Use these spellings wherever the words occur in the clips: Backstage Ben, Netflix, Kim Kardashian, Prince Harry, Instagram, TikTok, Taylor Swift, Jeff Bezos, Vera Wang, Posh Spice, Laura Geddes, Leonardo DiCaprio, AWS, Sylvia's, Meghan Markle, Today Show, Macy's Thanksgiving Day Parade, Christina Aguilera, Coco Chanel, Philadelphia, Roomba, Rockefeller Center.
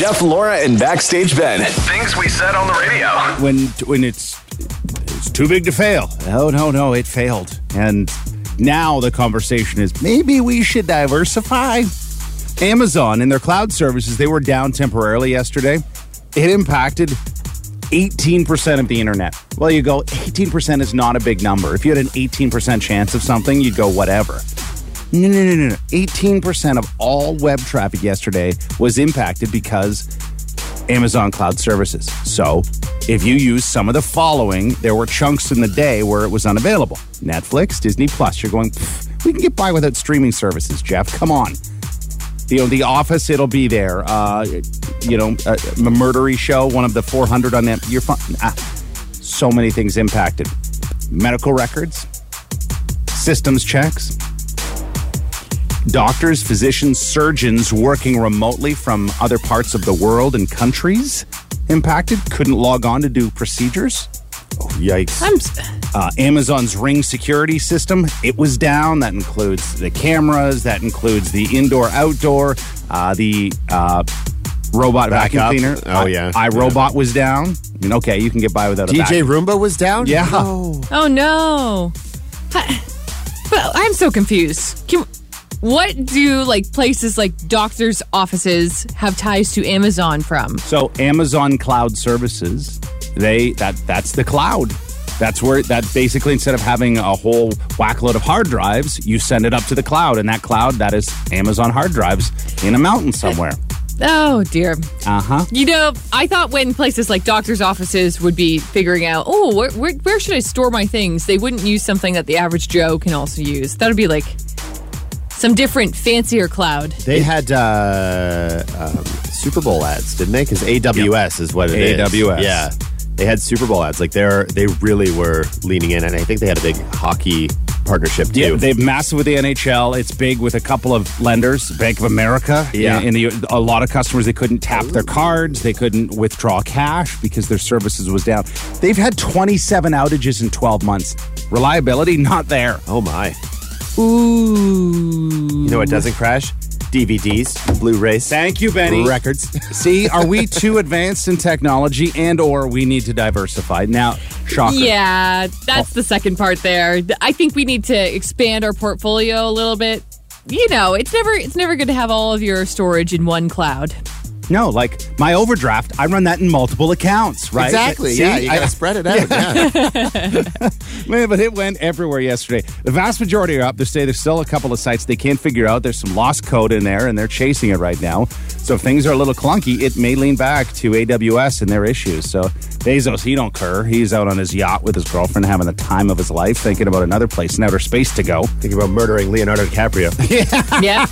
Jeff, Laura, and Backstage Ben. Things we said on the radio. When it's too big to fail. Oh, no, it failed. And now the conversation is maybe we should diversify. Amazon and their cloud services, they were down temporarily yesterday. It impacted 18% of the internet. Well, you go, 18% is not a big number. If you had an 18% chance of something, you'd go whatever. No. 18% of all web traffic yesterday was impacted because Amazon Cloud Services. So if you use some of the following, there were chunks in the day where it was unavailable. Netflix, Disney Plus. You're going, we can get by without streaming services, Jeff. Come on. The Office, it'll be there. A murdery show, one of the 400 on that. You're fine. So many things impacted. Medical records, systems checks, doctors, physicians, surgeons working remotely from other parts of the world and countries impacted. Couldn't log on to do procedures. Oh, yikes. Amazon's Ring security system, it was down. That includes the cameras. That includes the indoor-outdoor, the robot vacuum cleaner. Oh, yeah. iRobot was down. I mean, okay, you can get by without a DJ Roomba was down? Yeah. No. Oh, no. Well, I'm so confused. What do places like doctors' offices have ties to Amazon from? So Amazon Cloud Services, that's the cloud. That's where that basically, instead of having a whole whack load of hard drives, you send it up to the cloud, and that cloud, that is Amazon hard drives in a mountain somewhere. Oh, dear. Uh-huh. You know, I thought when places like doctors' offices would be figuring out, where should I store my things? They wouldn't use something that the average Joe can also use. That would be like some different, fancier cloud. They had Super Bowl ads, didn't they? Because AWS is what it is. AWS. Yeah. They had Super Bowl ads. They really were leaning in, and I think they had a big hockey partnership, too. Yeah, they've massive with the NHL. It's big with a couple of lenders, Bank of America. Yeah. And a lot of customers, they couldn't tap their cards. They couldn't withdraw cash because their services was down. They've had 27 outages in 12 months. Reliability, not there. Oh, my. Ooh. You know what doesn't crash? DVDs, Blu-rays. Thank you, Benny. Records. See, are we too advanced in technology and or we need to diversify? Now, shocker. Yeah, that's the second part there. I think we need to expand our portfolio a little bit. You know, it's never good to have all of your storage in one cloud. No, my overdraft, I run that in multiple accounts, right? Exactly. See, yeah, you gotta spread it out. Yeah. Man, but it went everywhere yesterday. The vast majority are up. They say there's still a couple of sites they can't figure out. There's some lost code in there, and they're chasing it right now. So if things are a little clunky, it may lean back to AWS and their issues. So Bezos, he don't care. He's out on his yacht with his girlfriend, having the time of his life, thinking about another place in outer space to go. Thinking about murdering Leonardo DiCaprio. Yeah.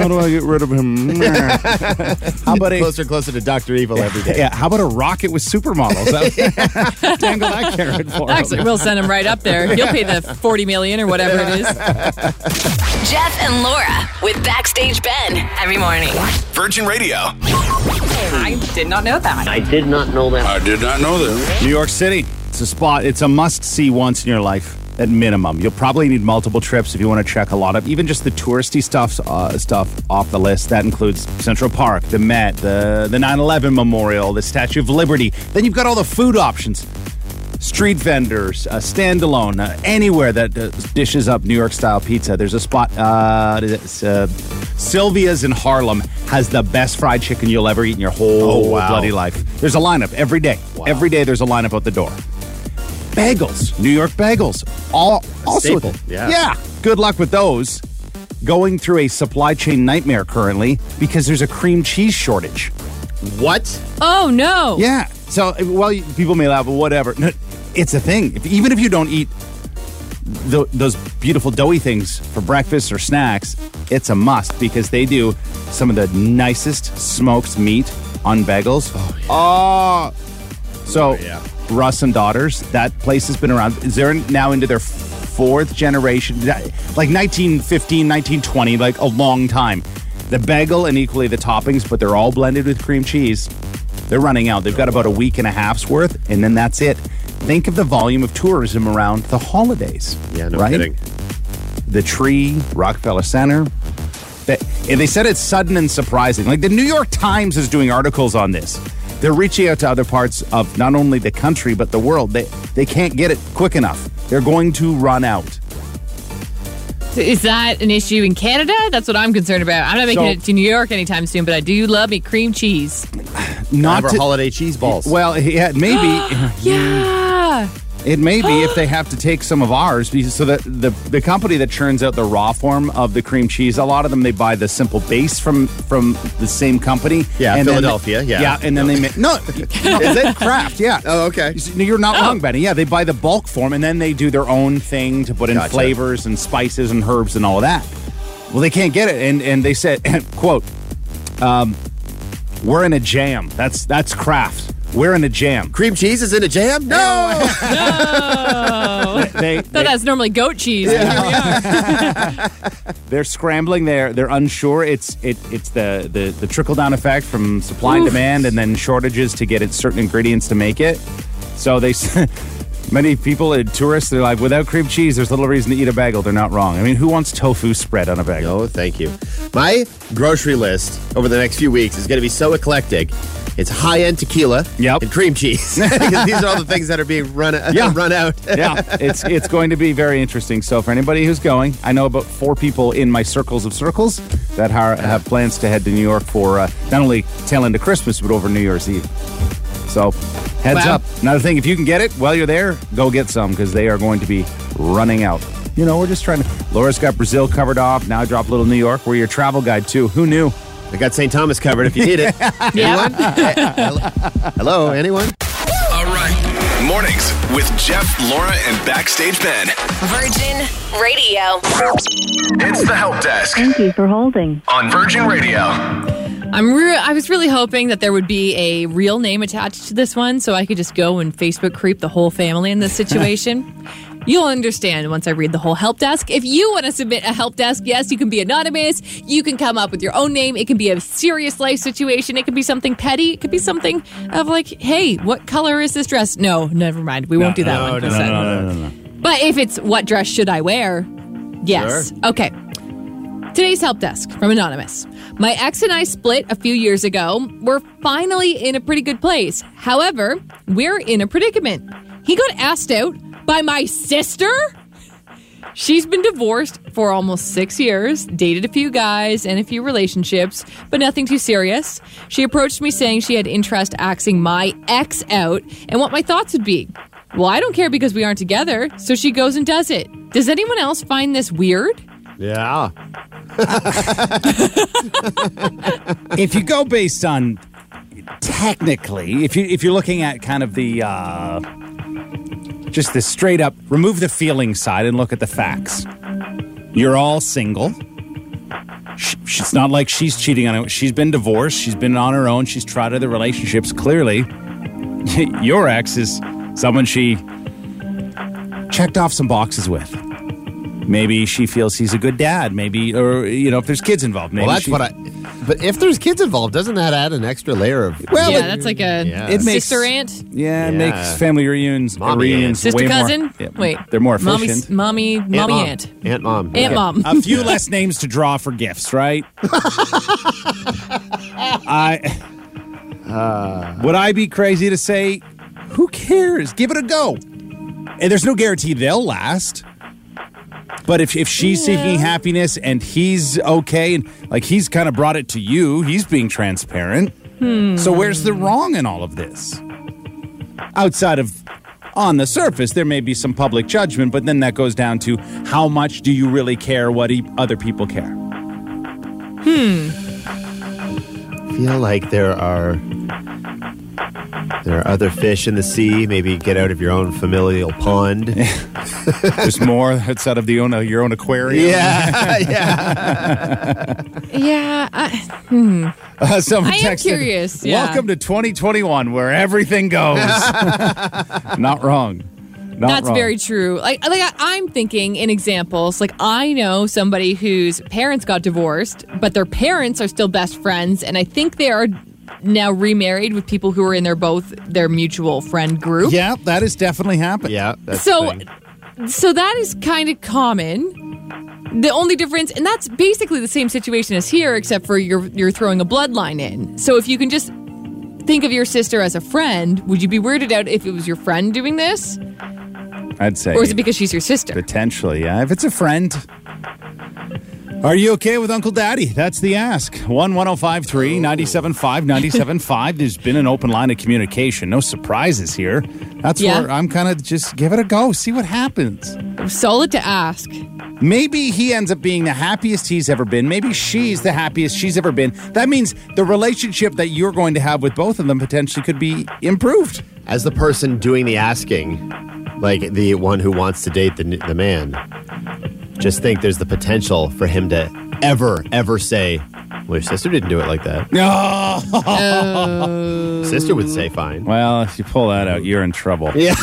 How do I get rid of him? How about closer to Dr. Evil every day? Yeah, how about a rocket with supermodels? Dangle that carrot for him. Actually, we'll send him right up there. You'll pay the $40 million or whatever it is. Jeff and Laura with Backstage Ben every morning. Virgin Radio. I did not know that. New York City. It's a spot. It's a must-see once in your life. At minimum, you'll probably need multiple trips if you want to check a lot of even just the touristy stuff off the list. That includes Central Park, the Met, the 9/11 Memorial, the Statue of Liberty. Then you've got all the food options, street vendors, standalone, anywhere that dishes up New York style pizza. There's a spot. Sylvia's in Harlem has the best fried chicken you'll ever eat in your whole bloody life. There's a lineup every day. Wow. Every day there's a lineup out the door. Bagels, New York bagels. Also, yeah. Good luck with those. Going through a supply chain nightmare currently because there's a cream cheese shortage. What? Oh, no. Yeah. So, people may laugh, but whatever. No, it's a thing. Even if you don't eat those beautiful doughy things for breakfast or snacks, it's a must because they do some of the nicest smoked meat on bagels. Oh, yeah. Russ and Daughters, that place has been around. They're now into their fourth generation, like 1915, 1920, like a long time. The bagel and equally the toppings, but they're all blended with cream cheese. They're running out. They've got about a week and a half's worth, and then that's it. Think of the volume of tourism around the holidays. Yeah, no kidding. The tree, Rockefeller Center, They said it's sudden and surprising. Like, the New York Times is doing articles on this. They're reaching out to other parts of not only the country, but the world. They can't get it quick enough. They're going to run out. So is that an issue in Canada? That's what I'm concerned about. I'm not making it to New York anytime soon, but I do love me cream cheese. Not over holiday cheese balls. Well, yeah, maybe. Yeah. It may be if they have to take some of ours. So that the company that churns out the raw form of the cream cheese, a lot of them, they buy the simple base from the same company. Yeah, and Philadelphia. Yeah, and then they make... No, is it Kraft? Yeah. Oh, okay. You're not wrong, Benny. Yeah, they buy the bulk form, and then they do their own thing to put in flavors and spices and herbs and all of that. Well, they can't get it. And they said, quote, we're in a jam. That's Kraft. We're in a jam. Cream cheese is in a jam? No! No! I thought that's normally goat cheese. Yeah. Here we are. They're scrambling. They're unsure. It's the trickle-down effect from supply and demand, and then shortages to get certain ingredients to make it. So they... Many people and tourists, they're like, without cream cheese, there's little reason to eat a bagel. They're not wrong. I mean, who wants tofu spread on a bagel? No, thank you. My grocery list over the next few weeks is going to be so eclectic. It's high-end tequila and cream cheese. Because these are all the things that are being run out. Yeah, it's going to be very interesting. So for anybody who's going, I know about 4 people in my circles of circles that have plans to head to New York for not only tail end of Christmas, but over New Year's Eve. So heads up. Another thing, if you can get it while you're there, go get some because they are going to be running out. You know, we're just trying to... Laura's got Brazil covered off. Now I drop Little New York. We're your travel guide, too. Who knew? I got St. Thomas covered if you need it. Anyone? Hello, anyone? All right. Mornings with Jeff, Laura, and Backstage Ben. Virgin Radio. It's the help desk. Thank you for holding. On Virgin Radio. I was really hoping that there would be a real name attached to this one so I could just go and Facebook creep the whole family in this situation. You'll understand once I read the whole help desk. If you want to submit a help desk, yes, you can be anonymous. You can come up with your own name. It can be a serious life situation. It can be something petty. It could be something of like, hey, what color is this dress? No, never mind. We won't do that one. No. But if it's what dress should I wear? Yes. Sure. Okay. Today's help desk from Anonymous. My ex and I split a few years ago. We're finally in a pretty good place. However, we're in a predicament. He got asked out by my sister. She's been divorced for almost 6 years, dated a few guys and a few relationships, but nothing too serious. She approached me saying she had interest axing my ex out and what my thoughts would be. Well, I don't care because we aren't together, so she goes and does it. Does anyone else find this weird? Yeah. If you go based on technically, if you're looking at kind of the just the straight up remove the feeling side and look at the facts, you're all single. It's not like she's cheating on him. She's been divorced. She's been on her own. She's tried other relationships. Clearly, your ex is someone she checked off some boxes with. Maybe she feels he's a good dad. Maybe, or, you know, if there's kids involved. Maybe but if there's kids involved, doesn't that add an extra layer of... Well, yeah, that's like a sister aunt. Yeah, it makes family reunions. Sister way cousin? More, yeah, wait. They're more efficient. Mommy aunt. Aunt mom. Aunt mom. A few less names to draw for gifts, right? Would I be crazy to say, who cares? Give it a go. And there's no guarantee they'll last. But if she's seeking happiness and he's okay, and like he's kind of brought it to you, he's being transparent. So where's the wrong in all of this? Outside of on the surface, there may be some public judgment, but then that goes down to how much do you really care what other people care? I feel like there are other fish in the sea. Maybe get out of your own familial pond. There's more outside of your own aquarium. Yeah. Yeah. Someone texted, I am curious. Welcome to 2021 where everything goes. Not wrong. That's very true. Like I'm thinking in examples, like I know somebody whose parents got divorced, but their parents are still best friends, and I think they are now remarried with people who are in their mutual friend group. Yeah, that has definitely happened. Yeah. So that is kind of common. The only difference, and that's basically the same situation as here, except for you're throwing a bloodline in. So if you can just think of your sister as a friend, would you be weirded out if it was your friend doing this? I'd say. Or is it because she's your sister? Potentially, yeah. If it's a friend. Are you okay with Uncle Daddy? That's the ask. 1-1053, 97.5, 97.5. There's been an open line of communication. No surprises here. That's where I'm kind of just give it a go. See what happens. Solid to ask. Maybe he ends up being the happiest he's ever been. Maybe she's the happiest she's ever been. That means the relationship that you're going to have with both of them potentially could be improved. As the person doing the asking, like the one who wants to date the man... Just think there's the potential for him to ever, ever say, well, your sister didn't do it like that. No. Sister would say fine. Well, if you pull that out, you're in trouble. Yeah.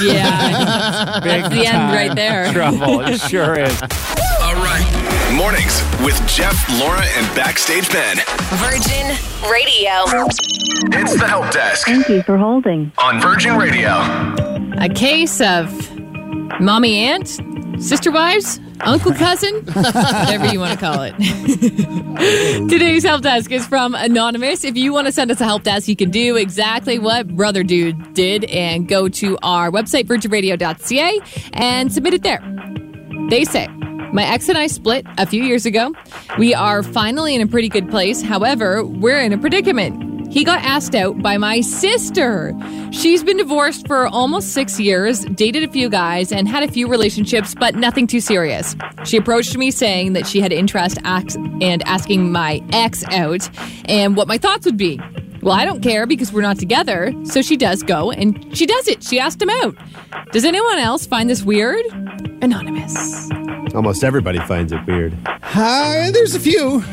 Big the end right there. Trouble. It sure is. All right. Mornings with Jeff, Laura, and Backstage Ben. Virgin Radio. It's the help desk. Thank you for holding. On Virgin Radio. A case of mommy, aunt, sister wives, uncle cousin, whatever you want to call it. Today's help desk is from Anonymous. If you want to send us a help desk, you can do exactly what Brother Dude did and go to our website, virginradio.ca, and submit it there. They say, my ex and I split a few years ago. We are finally in a pretty good place. However, we're in a predicament. He got asked out by my sister. She's been divorced for almost 6 years, dated a few guys, and had a few relationships, but nothing too serious. She approached me saying that she had interest and asking my ex out and what my thoughts would be. Well, I don't care because we're not together, so she does go, and she does it. She asked him out. Does anyone else find this weird? Anonymous. Almost everybody finds it weird. There's a few.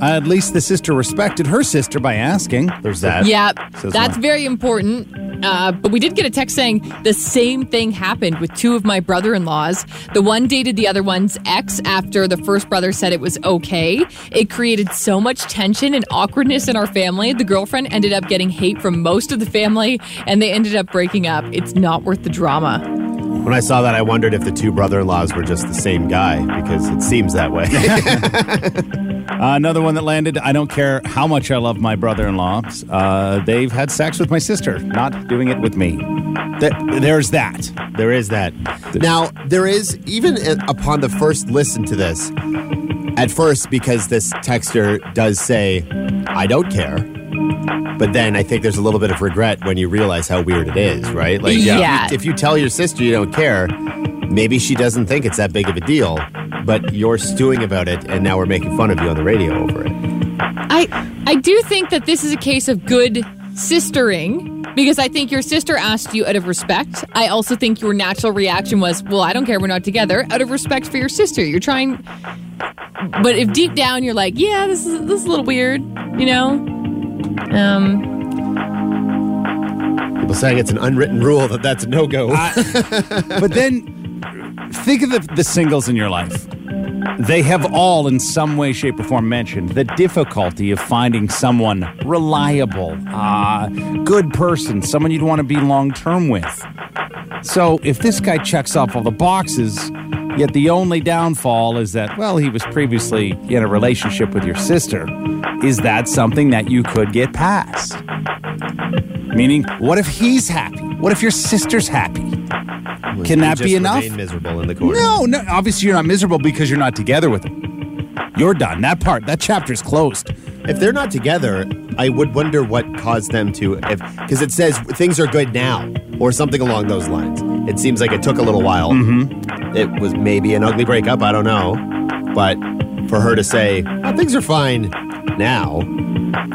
At least the sister respected her sister by asking. There's that. Yeah, that's very important. But we did get a text saying the same thing happened with two of my brother-in-laws. The one dated the other one's ex after the first brother said it was okay. It created so much tension and awkwardness in our family. The girlfriend ended up getting hate from most of the family, and they ended up breaking up. It's not worth the drama. When I saw that, I wondered if the two brother-in-laws were just the same guy, because it seems that way. Another one that landed, I don't care how much I love my brother-in-law. They've had sex with my sister, not doing it with me. There's that. There is that. Now, there is, even upon the first listen to this, at first, because this texter does say, I don't care. But then I think there's a little bit of regret when you realize how weird it is, right? Like, if you tell your sister you don't care, maybe she doesn't think it's that big of a deal. But you're stewing about it, and now we're making fun of you on the radio over it. I do think that this is a case of good sistering, because I think your sister asked you out of respect. I also think your natural reaction was, well, I don't care, we're not together, out of respect for your sister. You're trying... But if deep down you're like, yeah, this is a little weird, you know? People saying it's an unwritten rule that that's a no-go. But then... Think of the singles in your life. They have all in some way, shape, or form mentioned the difficulty of finding someone reliable, good person, someone you'd want to be long-term with. So if this guy checks off all the boxes, yet the only downfall is that, well, he was previously in a relationship with your sister, is that something that you could get past? Meaning, what if he's happy? What if your sister's happy? Can that be enough? Miserable in the corner. No. Obviously, you're not miserable because you're not together with them. You're done. That chapter's closed. If they're not together, I would wonder what caused them to, because it says things are good now or something along those lines. It seems like it took a little while. Mm-hmm. It was maybe an ugly breakup. I don't know. But for her to say, oh, things are fine now.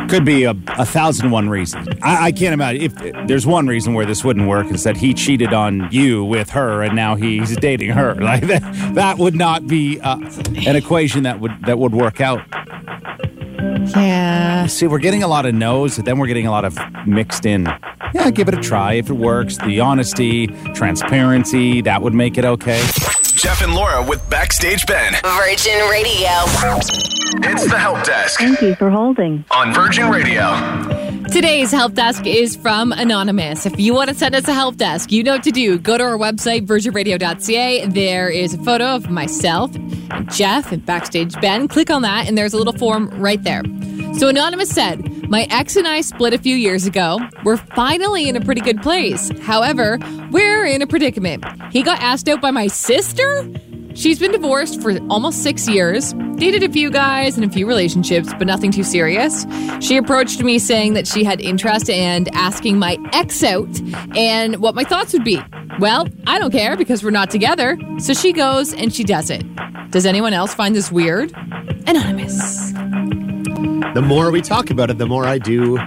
Could be a 1,001 reasons. I can't imagine. If there's one reason where this wouldn't work is that he cheated on you with her, and now he's dating her. Like that would not be an equation that would work out. Yeah. See, we're getting a lot of no's, but then we're getting a lot of mixed in. Yeah, give it a try. If it works, the honesty, transparency, that would make it okay. Jeff and Laura with Backstage Ben. Virgin Radio. It's the help desk. Thank you for holding. On Virgin Radio. Today's help desk is from Anonymous. If you want to send us a help desk, you know what to do. Go to our website, virginradio.ca. There is a photo of myself, Jeff, and Backstage Ben. Click on that, and there's a little form right there. So Anonymous said, my ex and I split a few years ago. We're finally in a pretty good place. However, we're in a predicament. He got asked out by my sister? She's been divorced for almost 6 years, dated a few guys and a few relationships, but nothing too serious. She approached me saying that she had interest and asking my ex out and what my thoughts would be. Well, I don't care because we're not together. So she goes and she does it. Does anyone else find this weird? Anonymous. The more we talk about it, the more I do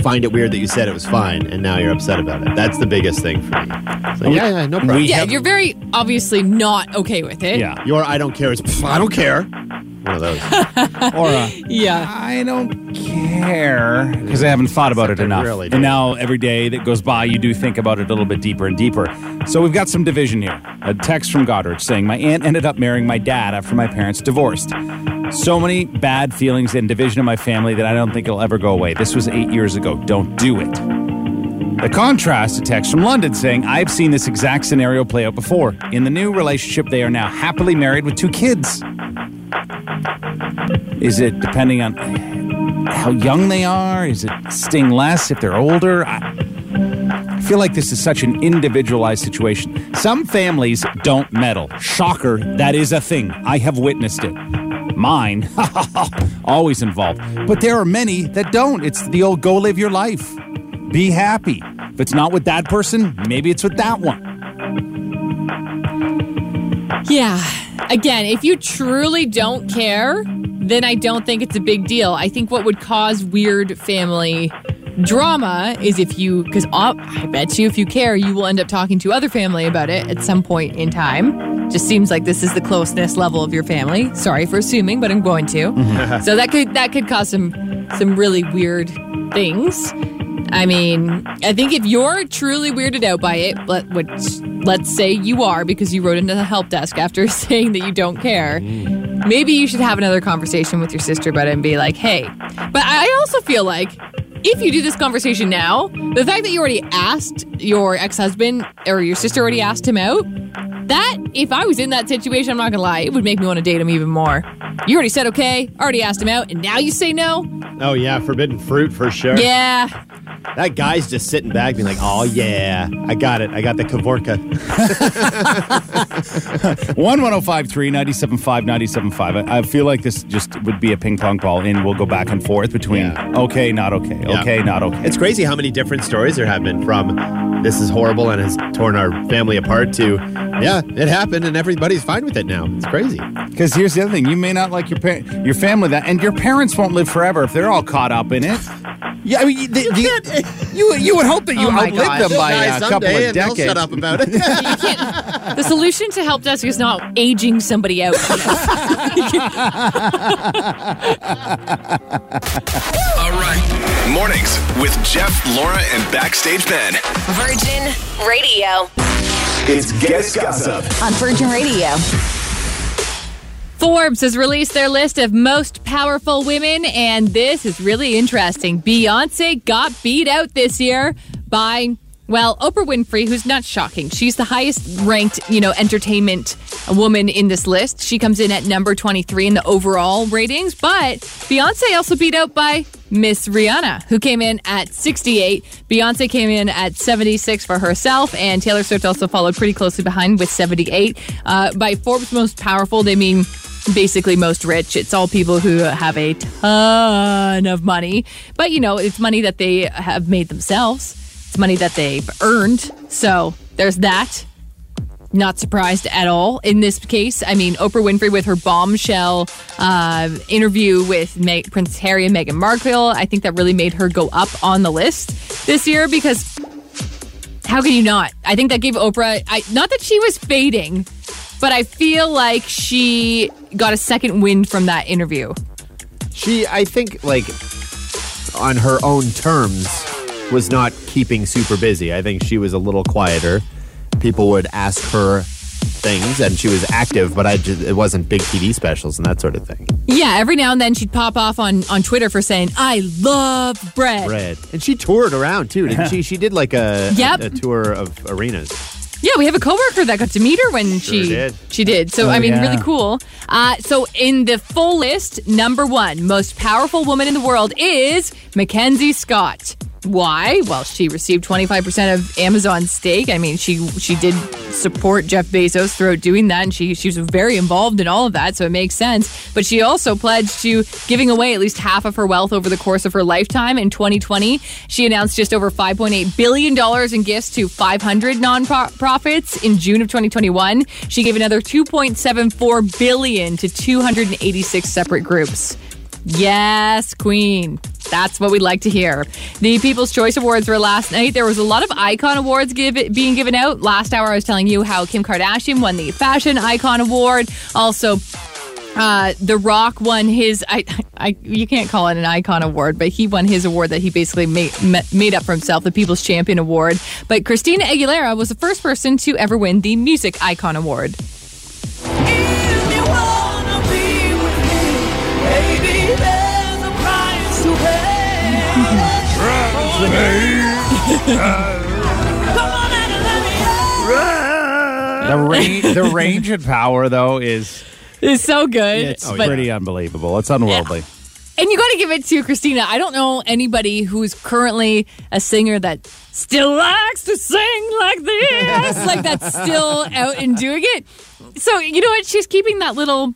find it weird that you said it was fine and now you're upset about it. That's the biggest thing for me. So, yeah, no problem. Yeah, you're very obviously not okay with it. Yeah. Your I don't care is, I don't care. One of those. Or I don't care. Because I haven't thought about it enough. Really, and now every day that goes by, you do think about it a little bit deeper and deeper. So we've got some division here. A text from Goddard saying, my aunt ended up marrying my dad after my parents divorced. So many bad feelings and division in my family that I don't think it'll ever go away. This was 8 years ago. Don't do it. The contrast, a text from London saying, I've seen this exact scenario play out before. In the new relationship, they are now happily married with 2 kids. Is it depending on how young they are? Is it sting less if they're older? I feel like this is such an individualized situation. Some families don't meddle. Shocker, that is a thing. I have witnessed it. Mine, always involved. But there are many that don't. It's the old go live your life. Be happy. If it's not with that person, maybe it's with that one. Yeah. Again, if you truly don't care, then I don't think it's a big deal. I think what would cause weird family drama is if you, because I bet you if you care, you will end up talking to other family about it at some point in time. Just seems like this is the closeness level of your family. Sorry for assuming, but I'm going to. So that could cause some really weird things. I mean, I think if you're truly weirded out by it, which let's say you are because you wrote into the help desk after saying that you don't care, maybe you should have another conversation with your sister about it and be like, hey. But I also feel like if you do this conversation now, the fact that you already asked your ex-husband or your sister already asked him out, that, if I was in that situation, I'm not going to lie, it would make me want to date him even more. You already said okay, already asked him out, and now you say no? Oh, yeah, forbidden fruit for sure. Yeah. That guy's just sitting back being like, oh, yeah, I got it. I got the Kavorka. 1-1053-975-975. I feel like this just would be a ping pong ball, and we'll go back and forth between okay, not okay, okay, not okay. It's crazy how many different stories there have been from this is horrible and has torn our family apart to... Yeah, it happened, and everybody's fine with it now. It's crazy. Because here's the other thing. You may not like your family, and your parents won't live forever if they're all caught up in it. Yeah, I mean, you would hope that you outlive them by a couple of decades. Shut up about it. The solution to help desk is not aging somebody out. All right. Mornings with Jeff, Laura, and Backstage Ben. Virgin Radio. It's Guess Gossip on Virgin Radio. Forbes has released their list of most powerful women, and this is really interesting. Beyoncé got beat out this year by, well, Oprah Winfrey, who's not shocking. She's the highest ranked, entertainment woman in this list. She comes in at number 23 in the overall ratings, but Beyoncé also beat out by Miss Rihanna, who came in at 68. Beyonce came in at 76 for herself, and Taylor Swift also followed pretty closely behind with 78. By Forbes most powerful, they mean basically most rich. It's all people who have a ton of money. But, it's money that they have made themselves. It's money that they've earned. So there's that. Not surprised at all in this case. I mean, Oprah Winfrey with her bombshell interview with Prince Harry and Meghan Markle, I think that really made her go up on the list this year because how can you not? I think that gave Oprah, not that she was fading, but I feel like she got a second wind from that interview. She, I think, on her own terms, was not keeping super busy. I think she was a little quieter. People would ask her things and she was active, but it wasn't big TV specials and that sort of thing. Yeah, every now and then she'd pop off on Twitter for saying, I love bread. And she toured around too, didn't she? She did like a tour of arenas. Yeah, we have a coworker that got to meet her when she did. So, really cool. So, in the full list, number one, most powerful woman in the world is Mackenzie Scott. Why? Well, she received 25% of Amazon's stake. I mean, she did support Jeff Bezos throughout doing that, and she was very involved in all of that, so it makes sense. But she also pledged to giving away at least half of her wealth over the course of her lifetime. In 2020, she announced just over $5.8 billion in gifts to 500 nonprofits. In June of 2021, she gave another $2.74 billion to 286 separate groups. Yes, Queen. That's what we'd like to hear. The People's Choice Awards were last night. There was a lot of icon awards being given out. Last hour, I was telling you how Kim Kardashian won the Fashion Icon Award. Also, The Rock won his... you can't call it an icon award, but he won his award that he basically made up for himself, the People's Champion Award. But Christina Aguilera was the first person to ever win the Music Icon Award. The range and power, though, is so good. It's pretty unbelievable. It's unworldly. And you got to give it to Christina. I don't know anybody who's currently a singer that still likes to sing like this, like that's still out and doing it. So you know what? She's keeping that little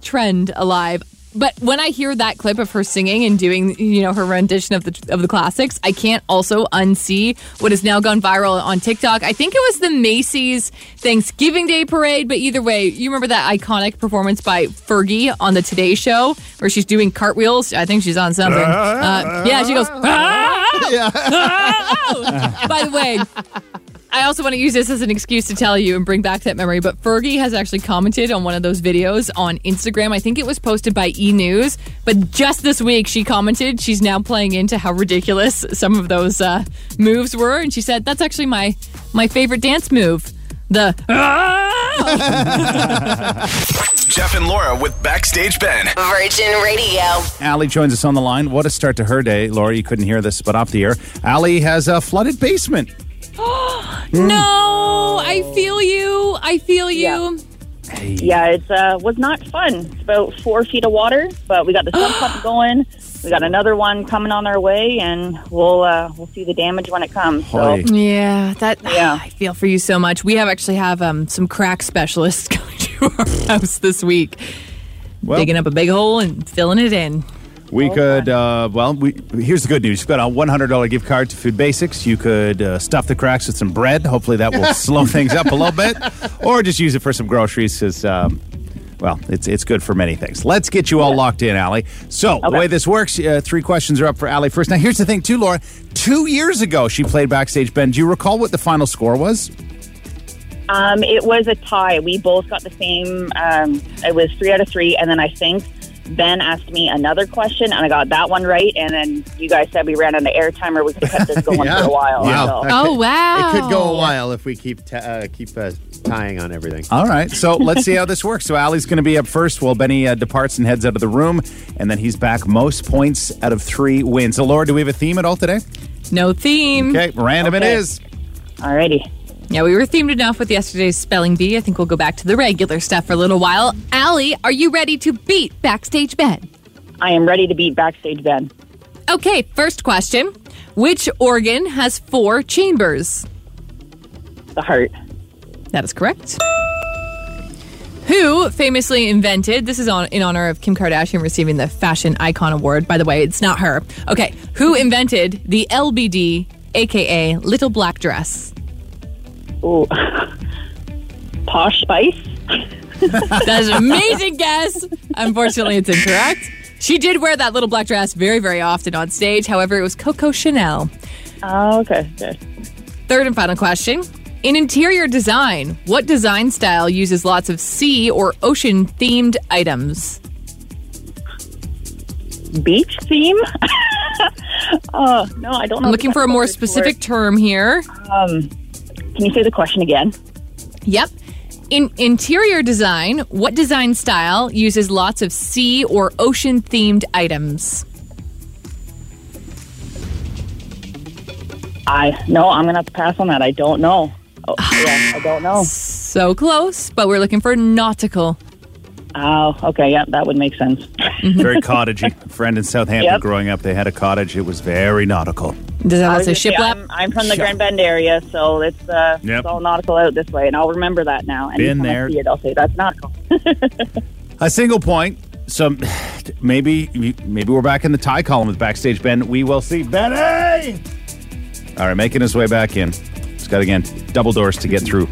trend alive. But when I hear that clip of her singing and doing, her rendition of the classics, I can't also unsee what has now gone viral on TikTok. I think it was the Macy's Thanksgiving Day Parade, but either way, you remember that iconic performance by Fergie on the Today Show where she's doing cartwheels? I think she's on something. She goes, ah! Yeah. Oh! By the way... I also want to use this as an excuse to tell you and bring back that memory, but Fergie has actually commented on one of those videos on Instagram. I think it was posted by E! News, but just this week she commented she's now playing into how ridiculous some of those moves were, and she said, that's actually my favorite dance move. Jeff and Laura with Backstage Ben. Virgin Radio. Allie joins us on the line. What a start to her day. Laura, you couldn't hear this, but off the air, Allie has a flooded basement. No, I feel you. Yeah, it was not fun. It's about 4 feet of water, but we got the sump pump going. We got another one coming on our way, and we'll see the damage when it comes. So. I feel for you so much. We have some crack specialists going to our house this week, digging up a big hole and filling it in. We could, here's the good news. You've got a $100 gift card to Food Basics. You could stuff the cracks with some bread. Hopefully that will slow things up a little bit. Or just use it for some groceries because, it's good for many things. Let's get you all locked in, Allie. So the way this works, three questions are up for Allie first. Now, here's the thing, too, Laura. 2 years ago, she played Backstage Ben. Do you recall what the final score was? It was a tie. We both got the same. It was 3 out of 3, and then I think Ben asked me another question, and I got that one right. And then you guys said we ran out of airtime, or we could have kept this going for a while. Yeah. So. Oh, wow. It could go a while if we keep tying on everything. All right. So let's see how this works. So Allie's going to be up first while Benny departs and heads out of the room. And then he's back. Most points out of 3 wins. So, Laura, do we have a theme at all today? No theme. Okay. Random it is. All righty. Yeah, we were themed enough with yesterday's spelling bee. I think we'll go back to the regular stuff for a little while. Allie, are you ready to beat Backstage Ben? I am ready to beat Backstage Ben. Okay, first question. Which organ has 4 chambers? The heart. That is correct. Who famously invented, this is in honor of Kim Kardashian receiving the Fashion Icon Award. By the way, it's not her. Okay, who invented the LBD, a.k.a. Little Black Dress? Oh, Posh Spice. That's an amazing guess. Unfortunately, it's incorrect. She did wear that little black dress very, very often on stage. However, it was Coco Chanel. Oh, okay. Good. Third and final question. In interior design, what design style uses lots of sea or ocean-themed items? Beach theme? Oh, no, I don't know. I'm looking for a more specific term here. Can you say the question again? Yep. In interior design, what design style uses lots of sea or ocean-themed items? I'm going to have to pass on that. I don't know. Oh, yeah, I don't know. So close, but we're looking for nautical. Oh, okay. Yeah, that would make sense. Very cottagey. A friend in Southampton growing up, they had a cottage. It was very nautical. Does that also shiplap? I'm from the Grand Bend area, so it's all nautical out this way, and I'll remember that now. And been there. I see it, I'll say, that's nautical. A single point. So maybe we're back in the tie column with Backstage Ben. We will see. Benny! All right, making his way back in. He's got, again, double doors to get through.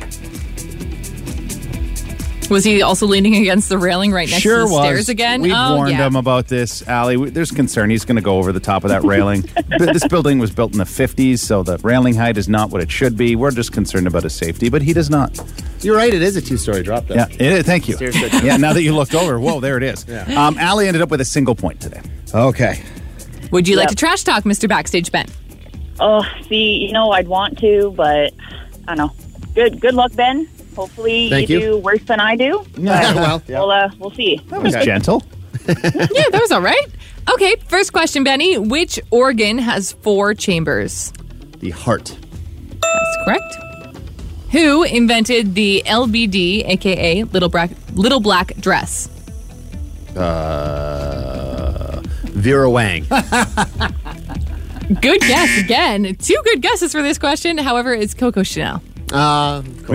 Was he also leaning against the railing right next to the stairs again? We've warned him about this, Allie. There's concern. He's going to go over the top of that railing. This building was built in the 50s, so the railing height is not what it should be. We're just concerned about his safety, but he does not. You're right. It is a two-story drop, though. Yeah, thank you. Seriously. Yeah, now that you looked over, whoa, there it is. Yeah. Allie ended up with a single point today. Okay. Would you like to trash talk, Mr. Backstage Ben? Oh, see, I'd want to, but I don't know. Good luck, Ben. Hopefully you do worse than I do. Yeah, we'll see. That was gentle. Yeah, that was all right. Okay, first question, Benny. Which organ has 4 chambers? The heart. That's correct. Who invented the LBD, a.k.a. Little Black Dress? Vera Wang. Good guess again. 2 good guesses for this question. However, it's Coco Chanel. We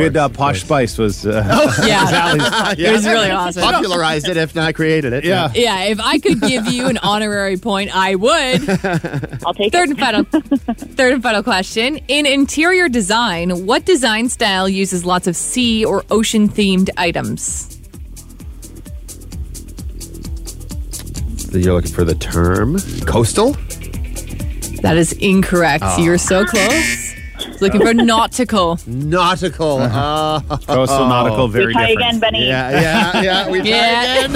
had Posh Spice was... yeah. It was really awesome. Popularized it, if not created it. Yeah. Yeah, if I could give you an honorary point, I would. I'll take it. Third and final question. In interior design, what design style uses lots of sea or ocean-themed items? You're looking for the term? Coastal? That is incorrect. Oh. You're so close. Looking for nautical. Nautical. Coastal nautical, very different. We try again, Benny. Yeah. We try again.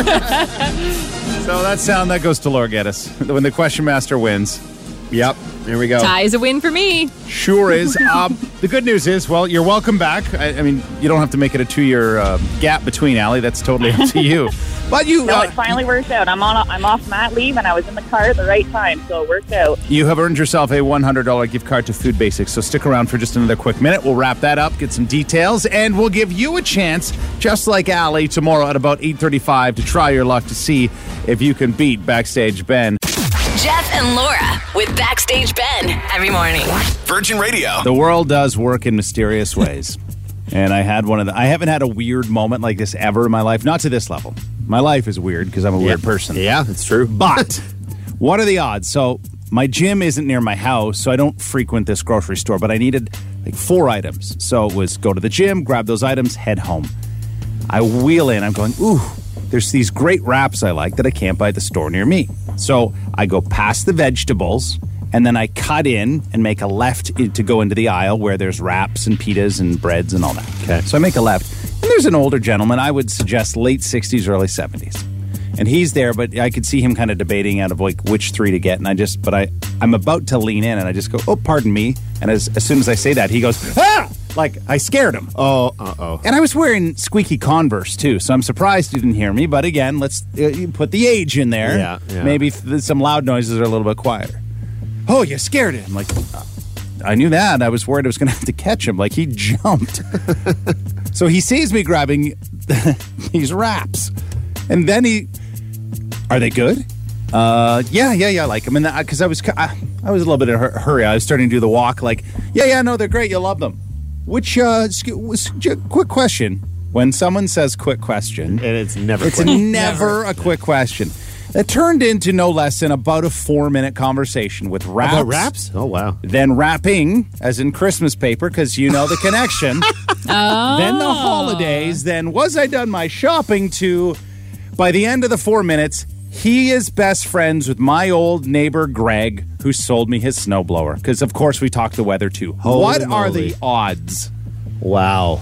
So that sound, that goes to Laura Geddes. When the question master wins. Yep. Here we go. Tie is a win for me. Sure is. The good news is, you're welcome back. I mean, you don't have to make it a 2-year gap between, Allie. That's totally up to you. But it finally worked out. I'm off mat leave, and I was in the car at the right time, so it worked out. You have earned yourself a $100 gift card to Food Basics, so stick around for just another quick minute. We'll wrap that up, get some details, and we'll give you a chance, just like Allie, tomorrow at about 8:35 to try your luck to see if you can beat Backstage Ben. Jeff and Laura with Backstage Ben every morning. Virgin Radio. The world does work in mysterious ways. And I haven't had a weird moment like this ever in my life. Not to this level. My life is weird because I'm a weird person. Yeah, it's true. But what are the odds? So my gym isn't near my house, so I don't frequent this grocery store. But I needed 4 items. So it was go to the gym, grab those items, head home. I wheel in. I'm going, ooh. There's these great wraps I like that I can't buy at the store near me. So I go past the vegetables, and then I cut in and make a left to go into the aisle where there's wraps and pitas and breads and all that. Okay. So I make a left. And there's an older gentleman, I would suggest late 60s, early 70s. And he's there, but I could see him kind of debating out of which 3 to get. And I'm about to lean in, and I just go, oh, pardon me. And as soon as I say that, he goes, ah! I scared him. Oh, uh-oh. And I was wearing squeaky Converse, too, so I'm surprised you didn't hear me. But again, let's put the age in there. Yeah. Maybe some loud noises are a little bit quieter. Oh, you scared him. I'm like, I knew that. I was worried I was going to have to catch him. He jumped. So he sees me grabbing these wraps. And then are they good? Yeah, I like them. And because I was a little bit in a hurry. I was starting to do the walk no, they're great. You'll love them. Which, quick question. When someone says quick question... And it's never a quick question. It turned into no less than about a 4-minute conversation with wraps. About wraps? Oh, wow. Then wrapping, as in Christmas paper, because you know the connection. Oh. Then the holidays. Then was I done my shopping to... By the end of the 4 minutes, he is best friends with my old neighbor, Greg, who sold me his snowblower. Because, of course, we talked the weather, too. Holy what moly. Are the odds? Wow.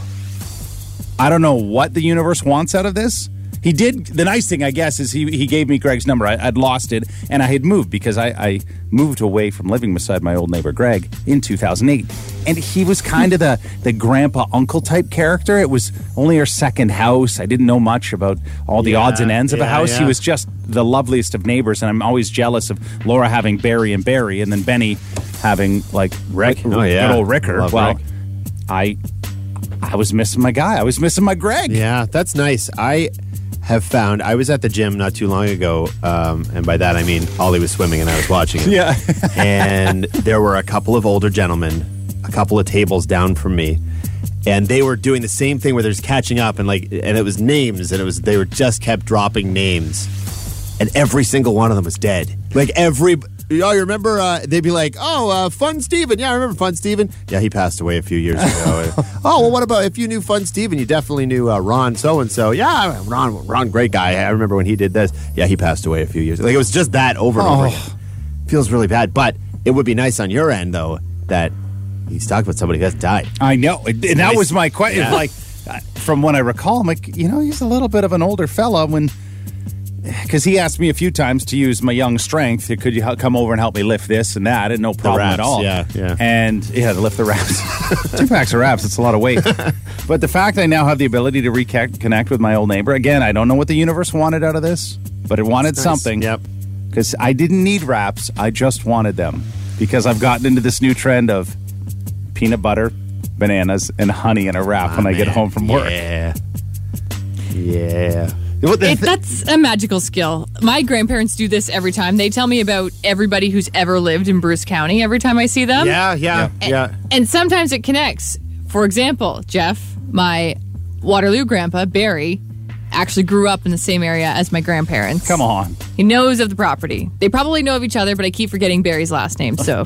I don't know what the universe wants out of this. He did. The nice thing, I guess, is he gave me Greg's number. I'd lost it, and I had moved because I moved away from living beside my old neighbor Greg in 2008. And he was kind of the grandpa-uncle type character. It was only our second house. I didn't know much about all the odds and ends of a house. Yeah. He was just the loveliest of neighbors, and I'm always jealous of Laura having Barry and Barry, and then Benny having, like, good old Ricker. Well, Rick. I was missing my guy. I was missing my Greg. Yeah, that's nice. I have found, I was at the gym not too long ago, and by that I mean Ollie was swimming and I was watching him. Yeah. And there were a couple of older gentlemen, a couple of tables down from me, and they were doing the same thing where there's catching up, and it was names, and they were just kept dropping names, and every single one of them was dead. Oh, you remember? They'd be like, Fun Steven. Yeah, I remember Fun Steven. Yeah, he passed away a few years ago. Oh, well, what about if you knew Fun Steven? You definitely knew Ron so-and-so. Yeah, Ron, great guy. I remember when he did this. Yeah, he passed away a few years ago. Like, it was just that over and over again. Feels really bad. But it would be nice on your end, though, that he's talking about somebody that's died. I know. And that was my question. Yeah. Like, from what I recall, I'm like, he's a little bit of an older fella when... Because he asked me a few times to use my young strength. Could you come over and help me lift this and that? And no problem at all. Yeah. And to lift the wraps. 2 packs of wraps, it's a lot of weight. But the fact I now have the ability to reconnect with my old neighbor, again, I don't know what the universe wanted out of this, but it wanted something. Yep. Because I didn't need wraps, I just wanted them. Because I've gotten into this new trend of peanut butter, bananas, and honey in a wrap when I get home from work. Yeah. That's a magical skill. My grandparents do this every time. They tell me about everybody who's ever lived in Bruce County every time I see them. Yeah. And sometimes it connects. For example, Jeff, my Waterloo grandpa, Barry, actually grew up in the same area as my grandparents. Come on. He knows of the property. They probably know of each other, but I keep forgetting Barry's last name, so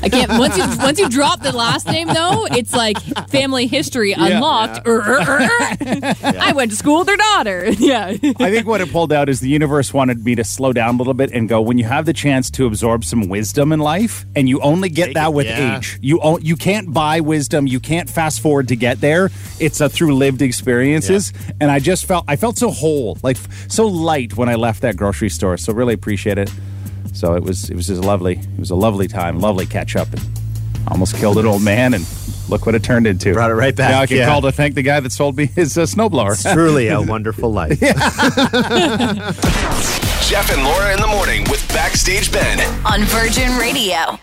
I can't. Once you drop the last name, though, it's like family history unlocked. Yeah. I went to school with their daughter. Yeah. I think what it pulled out is the universe wanted me to slow down a little bit and go, when you have the chance to absorb some wisdom in life, and you only get age. You can't buy wisdom. You can't fast forward to get there. It's through lived experiences, and I just felt so whole, like so light when I left that grocery store. So really appreciate it. So it was just lovely. It was a lovely time, lovely catch up. And almost killed an old man, and look what it turned into. Brought it right back. Now I can call to thank the guy that sold me his snowblower. It's truly a wonderful life. Jeff and Laura in the morning with Backstage Ben on Virgin Radio.